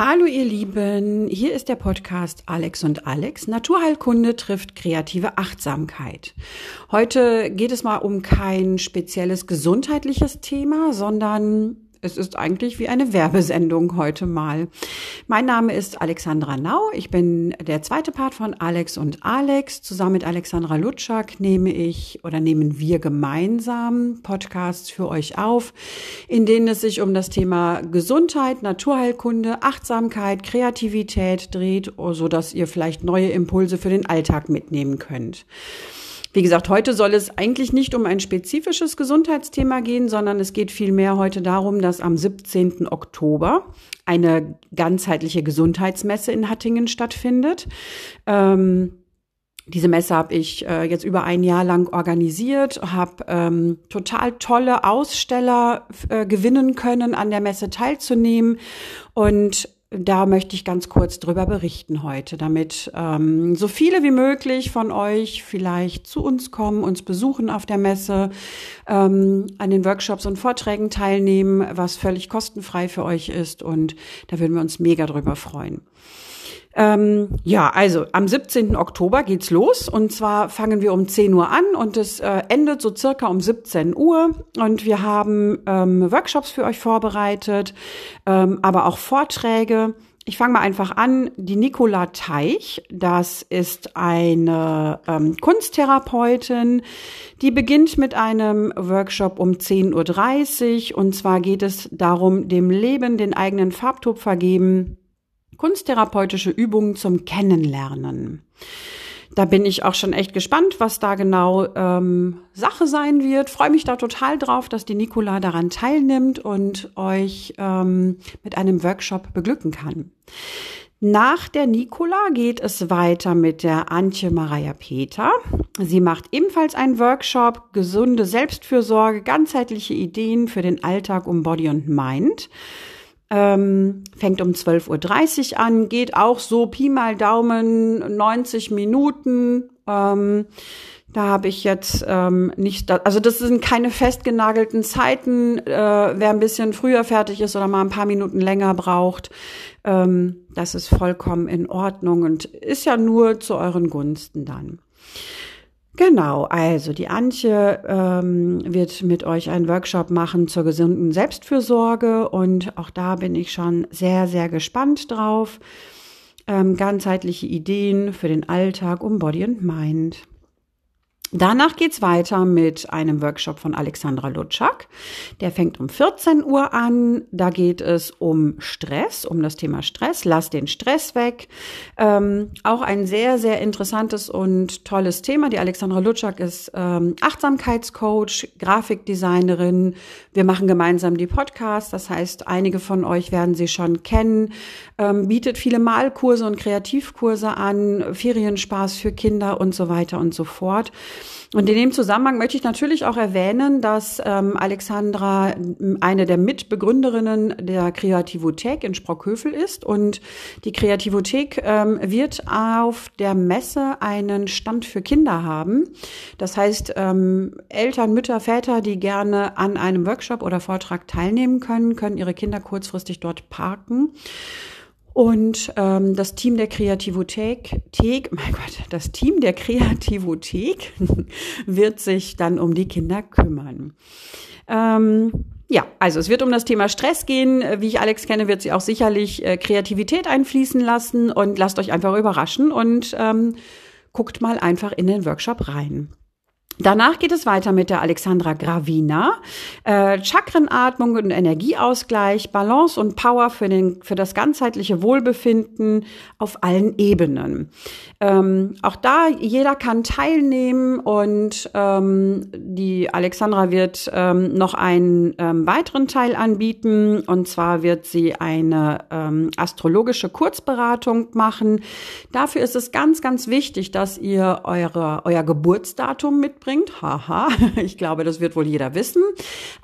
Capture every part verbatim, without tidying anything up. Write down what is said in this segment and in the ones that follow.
Hallo ihr Lieben, hier ist der Podcast Alex und Alex. Naturheilkunde trifft kreative Achtsamkeit. Heute geht es mal um kein spezielles gesundheitliches Thema, sondern es ist eigentlich wie eine Werbesendung heute mal. Mein Name ist Alexandra Nau. Ich bin der zweite Part von Alex und Alex. Zusammen mit Alexandra Lutschak nehme ich oder nehmen wir gemeinsam Podcasts für euch auf, in denen es sich um das Thema Gesundheit, Naturheilkunde, Achtsamkeit, Kreativität dreht, so dass ihr vielleicht neue Impulse für den Alltag mitnehmen könnt. Wie gesagt, heute soll es eigentlich nicht um ein spezifisches Gesundheitsthema gehen, sondern es geht vielmehr heute darum, dass am siebzehnten Oktober eine ganzheitliche Gesundheitsmesse in Hattingen stattfindet. Ähm, diese Messe habe ich äh, jetzt über ein Jahr lang organisiert, habe ähm, total tolle Aussteller äh, gewinnen können, an der Messe teilzunehmen, und da möchte ich ganz kurz drüber berichten heute, damit ähm, so viele wie möglich von euch vielleicht zu uns kommen, uns besuchen auf der Messe, ähm, an den Workshops und Vorträgen teilnehmen, was völlig kostenfrei für euch ist, und da würden wir uns mega drüber freuen. Ähm, ja, also am siebzehnten Oktober geht's los, und zwar fangen wir um zehn Uhr an und es äh, endet so circa um siebzehn Uhr, und wir haben ähm, Workshops für euch vorbereitet, ähm, aber auch Vorträge. Ich fange mal einfach an. Die Nicola Teich, das ist eine ähm, Kunsttherapeutin, die beginnt mit einem Workshop um zehn Uhr dreißig, und zwar geht es darum, dem Leben den eigenen Farbton vergeben. Kunsttherapeutische Übungen zum Kennenlernen. Da bin ich auch schon echt gespannt, was da genau ähm, Sache sein wird. Freue mich da total drauf, dass die Nicola daran teilnimmt und euch ähm, mit einem Workshop beglücken kann. Nach der Nicola geht es weiter mit der Antje Maria Peter. Sie macht ebenfalls einen Workshop, gesunde Selbstfürsorge, ganzheitliche Ideen für den Alltag um Body und Mind. Ähm, fängt um zwölf Uhr dreißig an, geht auch so Pi mal Daumen neunzig Minuten. Ähm, da habe ich jetzt ähm, nicht, also das sind keine festgenagelten Zeiten. Äh, wer ein bisschen früher fertig ist oder mal ein paar Minuten länger braucht, ähm, das ist vollkommen in Ordnung und ist ja nur zu euren Gunsten dann. Genau, also die Antje ähm, wird mit euch einen Workshop machen zur gesunden Selbstfürsorge, und auch da bin ich schon sehr, sehr gespannt drauf. Ähm, ganzheitliche Ideen für den Alltag um Body and Mind. Danach geht's weiter mit einem Workshop von Alexandra Lutschak. Der fängt um vierzehn Uhr an. Da geht es um Stress, um das Thema Stress. Lass den Stress weg. Ähm, auch ein sehr, sehr interessantes und tolles Thema. Die Alexandra Lutschak ist ähm, Achtsamkeitscoach, Grafikdesignerin. Wir machen gemeinsam die Podcasts. Das heißt, einige von euch werden sie schon kennen. Ähm, bietet viele Malkurse und Kreativkurse an, Ferienspaß für Kinder und so weiter und so fort. Und in dem Zusammenhang möchte ich natürlich auch erwähnen, dass ähm, Alexandra eine der Mitbegründerinnen der Kreativothek in Sprockhövel ist, und die Kreativothek ähm, wird auf der Messe einen Stand für Kinder haben. Das heißt, ähm, Eltern, Mütter, Väter, die gerne an einem Workshop oder Vortrag teilnehmen können, können ihre Kinder kurzfristig dort parken. Und ähm, das Team der Kreativothek, Thek, mein Gott, das Team der Kreativothek wird sich dann um die Kinder kümmern. Ähm, ja, also es wird um das Thema Stress gehen. Wie ich Alex kenne, wird sie auch sicherlich äh, Kreativität einfließen lassen, und lasst euch einfach überraschen und ähm, guckt mal einfach in den Workshop rein. Danach geht es weiter mit der Alexandra Gravina. Äh, Chakrenatmung und Energieausgleich, Balance und Power für den, für das ganzheitliche Wohlbefinden auf allen Ebenen. Ähm, auch da, jeder kann teilnehmen, und ähm, die Alexandra wird ähm, noch einen ähm, weiteren Teil anbieten. Und zwar wird sie eine ähm, astrologische Kurzberatung machen. Dafür ist es ganz, ganz wichtig, dass ihr eure, euer Geburtsdatum mitbringt. bringt. Haha, ich glaube, das wird wohl jeder wissen.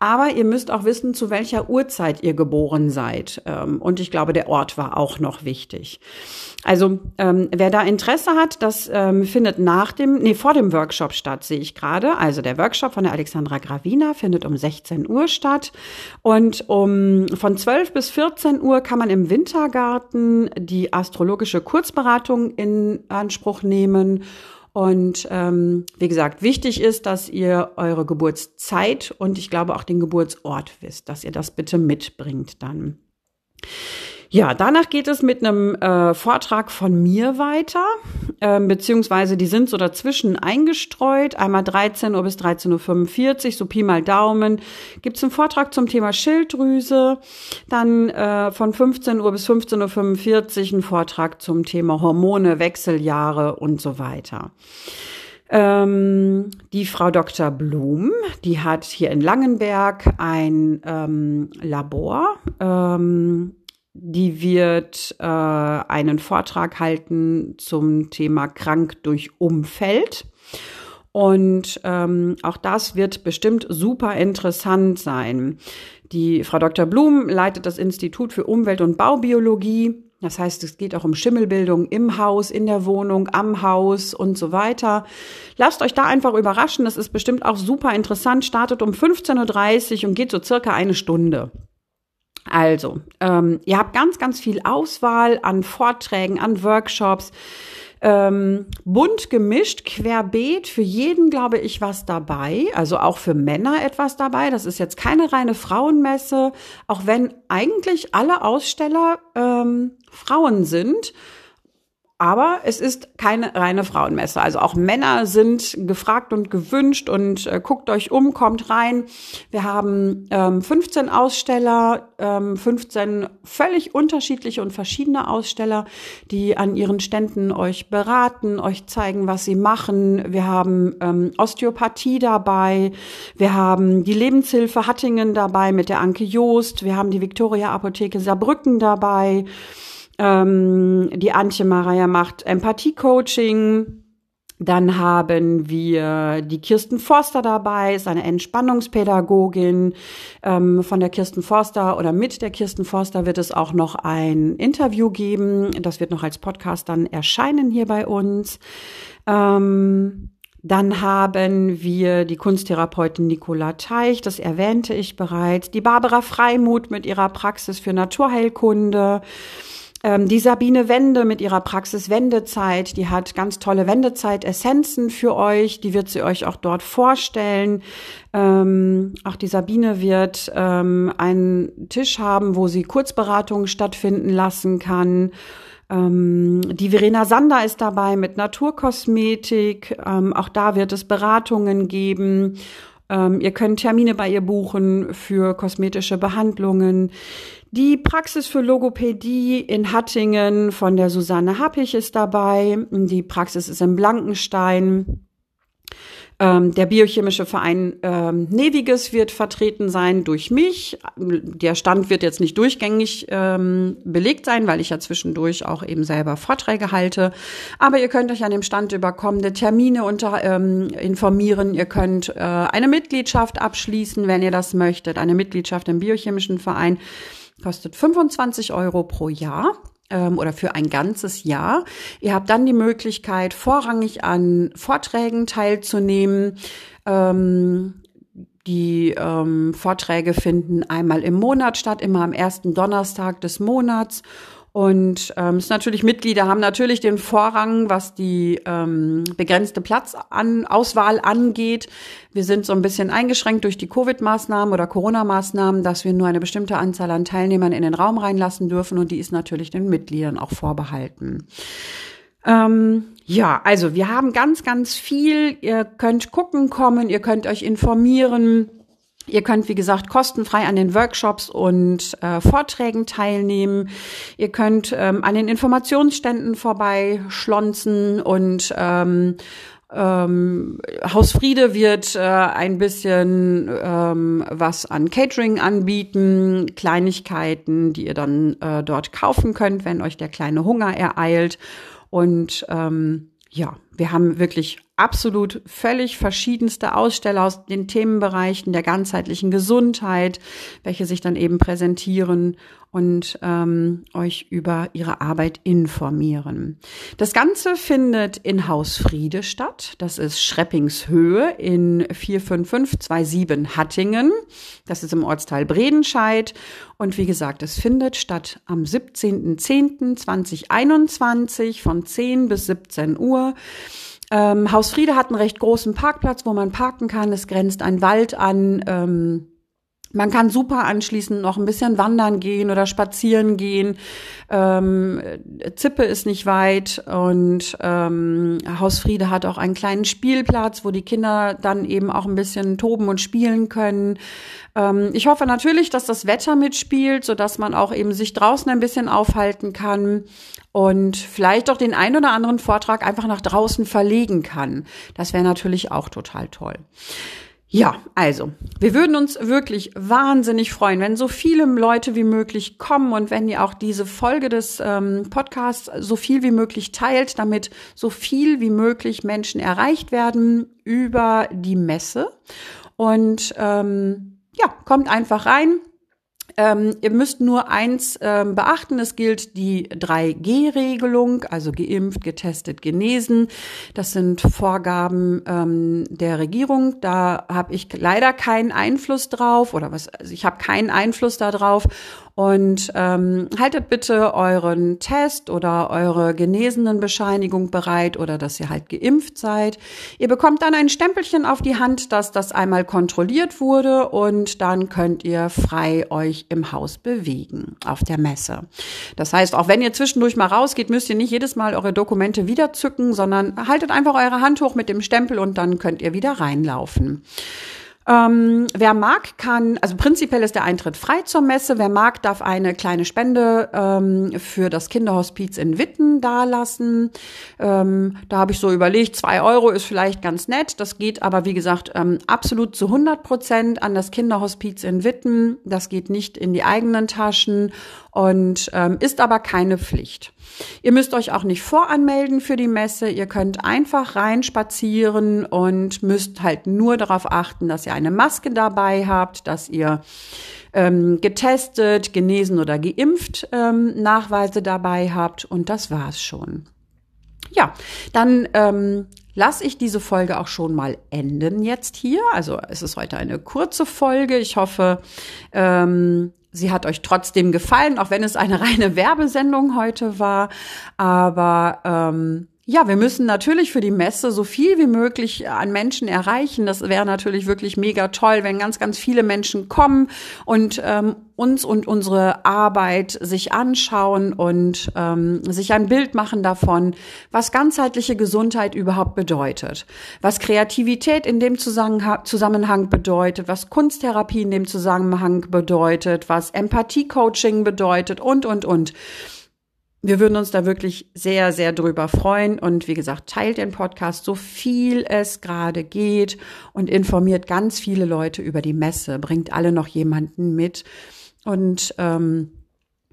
Aber ihr müsst auch wissen, zu welcher Uhrzeit ihr geboren seid. Und ich glaube, der Ort war auch noch wichtig. Also ähm, wer da Interesse hat, das ähm, findet nach dem, nee, vor dem Workshop statt, sehe ich gerade. Also der Workshop von der Alexandra Gravina findet um sechzehn Uhr statt. Und um von zwölf bis vierzehn Uhr kann man im Wintergarten die astrologische Kurzberatung in Anspruch nehmen. Und ähm, wie gesagt, wichtig ist, dass ihr eure Geburtszeit und ich glaube auch den Geburtsort wisst, dass ihr das bitte mitbringt dann. Ja, danach geht es mit einem äh, Vortrag von mir weiter, äh, beziehungsweise die sind so dazwischen eingestreut, einmal dreizehn Uhr bis dreizehn Uhr fünfundvierzig, so Pi mal Daumen, gibt es einen Vortrag zum Thema Schilddrüse, dann äh, von fünfzehn Uhr bis fünfzehn Uhr fünfundvierzig einen Vortrag zum Thema Hormone, Wechseljahre und so weiter. Die Frau Doktor Blum, die hat hier in Langenberg ein ähm, Labor, ähm, die wird äh, einen Vortrag halten zum Thema krank durch Umfeld. Und ähm, auch das wird bestimmt super interessant sein. Die Frau Doktor Blum leitet das Institut für Umwelt- und Baubiologie. Das heißt, es geht auch um Schimmelbildung im Haus, in der Wohnung, am Haus und so weiter. Lasst euch da einfach überraschen. Das ist bestimmt auch super interessant. Startet um fünfzehn Uhr dreißig und geht so circa eine Stunde. Also, ähm, ihr habt ganz, ganz viel Auswahl an Vorträgen, an Workshops. Ähm, bunt gemischt, querbeet, für jeden, glaube ich, was dabei, also auch für Männer etwas dabei. Das ist jetzt keine reine Frauenmesse, auch wenn eigentlich alle Aussteller ähm, Frauen sind, aber es ist keine reine Frauenmesse. Also auch Männer sind gefragt und gewünscht und äh, guckt euch um, kommt rein. Wir haben ähm, fünfzehn Aussteller, ähm, fünfzehn völlig unterschiedliche und verschiedene Aussteller, die an ihren Ständen euch beraten, euch zeigen, was sie machen. Wir haben ähm, Osteopathie dabei, wir haben die Lebenshilfe Hattingen dabei mit der Anke Joost, wir haben die Victoria Apotheke Saarbrücken dabei. Ähm, die Antje Maria macht Empathie-Coaching. Dann haben wir die Kirsten Forster dabei, ist eine Entspannungspädagogin. Ähm, von der Kirsten Forster oder mit der Kirsten Forster wird es auch noch ein Interview geben. Das wird noch als Podcast dann erscheinen hier bei uns. Ähm, Dann haben wir die Kunsttherapeutin Nicola Teich, das erwähnte ich bereits, die Barbara Freimuth mit ihrer Praxis für Naturheilkunde, ähm, die Sabine Wende mit ihrer Praxis Wendezeit, die hat ganz tolle Wendezeit-Essenzen für euch, die wird sie euch auch dort vorstellen. Ähm, auch die Sabine wird ähm, einen Tisch haben, wo sie Kurzberatungen stattfinden lassen kann. Die Verena Sander ist dabei mit Naturkosmetik. Auch da wird es Beratungen geben. Ihr könnt Termine bei ihr buchen für kosmetische Behandlungen. Die Praxis für Logopädie in Hattingen von der Susanne Happig ist dabei. Die Praxis ist in Blankenstein. Der biochemische Verein ähm, Neviges wird vertreten sein durch mich. Der Stand wird jetzt nicht durchgängig ähm, belegt sein, weil ich ja zwischendurch auch eben selber Vorträge halte. Aber ihr könnt euch an dem Stand über kommende Termine unter, ähm, informieren. Ihr könnt äh, eine Mitgliedschaft abschließen, wenn ihr das möchtet. Eine Mitgliedschaft im biochemischen Verein kostet fünfundzwanzig Euro pro Jahr. Oder für ein ganzes Jahr. Ihr habt dann die Möglichkeit, vorrangig an Vorträgen teilzunehmen. Ähm, die ähm, Vorträge finden einmal im Monat statt, immer am ersten Donnerstag des Monats. Und ähm, ist natürlich, Mitglieder haben natürlich den Vorrang, was die ähm, begrenzte Platzauswahl angeht. Wir sind so ein bisschen eingeschränkt durch die Covid-Maßnahmen oder Corona-Maßnahmen, dass wir nur eine bestimmte Anzahl an Teilnehmern in den Raum reinlassen dürfen. Und die ist natürlich den Mitgliedern auch vorbehalten. Ähm, ja, also wir haben ganz, ganz viel. Ihr könnt gucken kommen, ihr könnt euch informieren. Ihr könnt, wie gesagt, kostenfrei an den Workshops und äh, Vorträgen teilnehmen. Ihr könnt ähm, an den Informationsständen vorbeischlonzen und ähm, ähm, Haus Friede wird äh, ein bisschen ähm, was an Catering anbieten, Kleinigkeiten, die ihr dann äh, dort kaufen könnt, wenn euch der kleine Hunger ereilt. Und ähm, ja, wir haben wirklich absolut völlig verschiedenste Aussteller aus den Themenbereichen der ganzheitlichen Gesundheit, welche sich dann eben präsentieren und ähm, euch über ihre Arbeit informieren. Das Ganze findet in Haus Friede statt. Das ist Schreppingshöhe in vier fünf fünf zwei sieben Hattingen. Das ist im Ortsteil Bredenscheid. Und wie gesagt, es findet statt am siebzehnten zehnten zweitausendeinundzwanzig von zehn bis siebzehn Uhr. Ähm, Haus Friede hat einen recht großen Parkplatz, wo man parken kann. Es grenzt ein Wald an. Ähm, man kann super anschließend noch ein bisschen wandern gehen oder spazieren gehen. Ähm, Zippe ist nicht weit und ähm, Haus Friede hat auch einen kleinen Spielplatz, wo die Kinder dann eben auch ein bisschen toben und spielen können. Ähm, ich hoffe natürlich, dass das Wetter mitspielt, sodass man auch eben sich draußen ein bisschen aufhalten kann. Und vielleicht auch den ein oder anderen Vortrag einfach nach draußen verlegen kann. Das wäre natürlich auch total toll. Ja, also, wir würden uns wirklich wahnsinnig freuen, wenn so viele Leute wie möglich kommen und wenn ihr auch diese Folge des ähm, Podcasts so viel wie möglich teilt, damit so viel wie möglich Menschen erreicht werden über die Messe. Und ähm, ja, kommt einfach rein. Ähm, ihr müsst nur eins ähm, beachten, es gilt die drei G Regelung, also geimpft, getestet, genesen. Das sind Vorgaben ähm, der Regierung, da habe ich leider keinen Einfluss drauf oder was, also ich habe keinen Einfluss darauf. Und ähm, haltet bitte euren Test oder eure Genesenenbescheinigung bereit oder dass ihr halt geimpft seid. Ihr bekommt dann ein Stempelchen auf die Hand, dass das einmal kontrolliert wurde und dann könnt ihr frei euch im Haus bewegen auf der Messe. Das heißt, auch wenn ihr zwischendurch mal rausgeht, müsst ihr nicht jedes Mal eure Dokumente wieder zücken, sondern haltet einfach eure Hand hoch mit dem Stempel und dann könnt ihr wieder reinlaufen. Ähm, wer mag, kann, also prinzipiell ist der Eintritt frei zur Messe. Wer mag, darf eine kleine Spende ähm, für das Kinderhospiz in Witten dalassen. Ähm, da habe ich so überlegt, zwei Euro ist vielleicht ganz nett. Das geht aber, wie gesagt, ähm, absolut zu hundert Prozent an das Kinderhospiz in Witten. Das geht nicht in die eigenen Taschen und ähm, ist aber keine Pflicht. Ihr müsst euch auch nicht voranmelden für die Messe. Ihr könnt einfach reinspazieren und müsst halt nur darauf achten, dass ihr eine Maske dabei habt, dass ihr ähm, getestet, genesen oder geimpft ähm, Nachweise dabei habt. Und das war's schon. Ja, dann ähm, lasse ich diese Folge auch schon mal enden jetzt hier. Also es ist heute eine kurze Folge. Ich hoffe, ähm, sie hat euch trotzdem gefallen, auch wenn es eine reine Werbesendung heute war. Aber ähm, ja, wir müssen natürlich für die Messe so viel wie möglich an Menschen erreichen. Das wäre natürlich wirklich mega toll, wenn ganz, ganz viele Menschen kommen und ähm, uns und unsere Arbeit sich anschauen und ähm, sich ein Bild machen davon, was ganzheitliche Gesundheit überhaupt bedeutet, was Kreativität in dem Zusammenhang bedeutet, was Kunsttherapie in dem Zusammenhang bedeutet, was Empathie-Coaching bedeutet und, und, und. Wir würden uns da wirklich sehr, sehr drüber freuen. Und wie gesagt, teilt den Podcast so viel es gerade geht und informiert ganz viele Leute über die Messe. Bringt alle noch jemanden mit und ähm,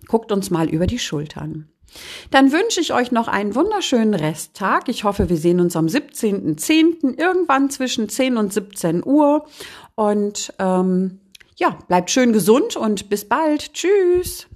guckt uns mal über die Schultern. Dann wünsche ich euch noch einen wunderschönen Resttag. Ich hoffe, wir sehen uns am siebzehnten zehnten irgendwann zwischen zehn und siebzehn Uhr. Und ähm, ja, bleibt schön gesund und bis bald. Tschüss.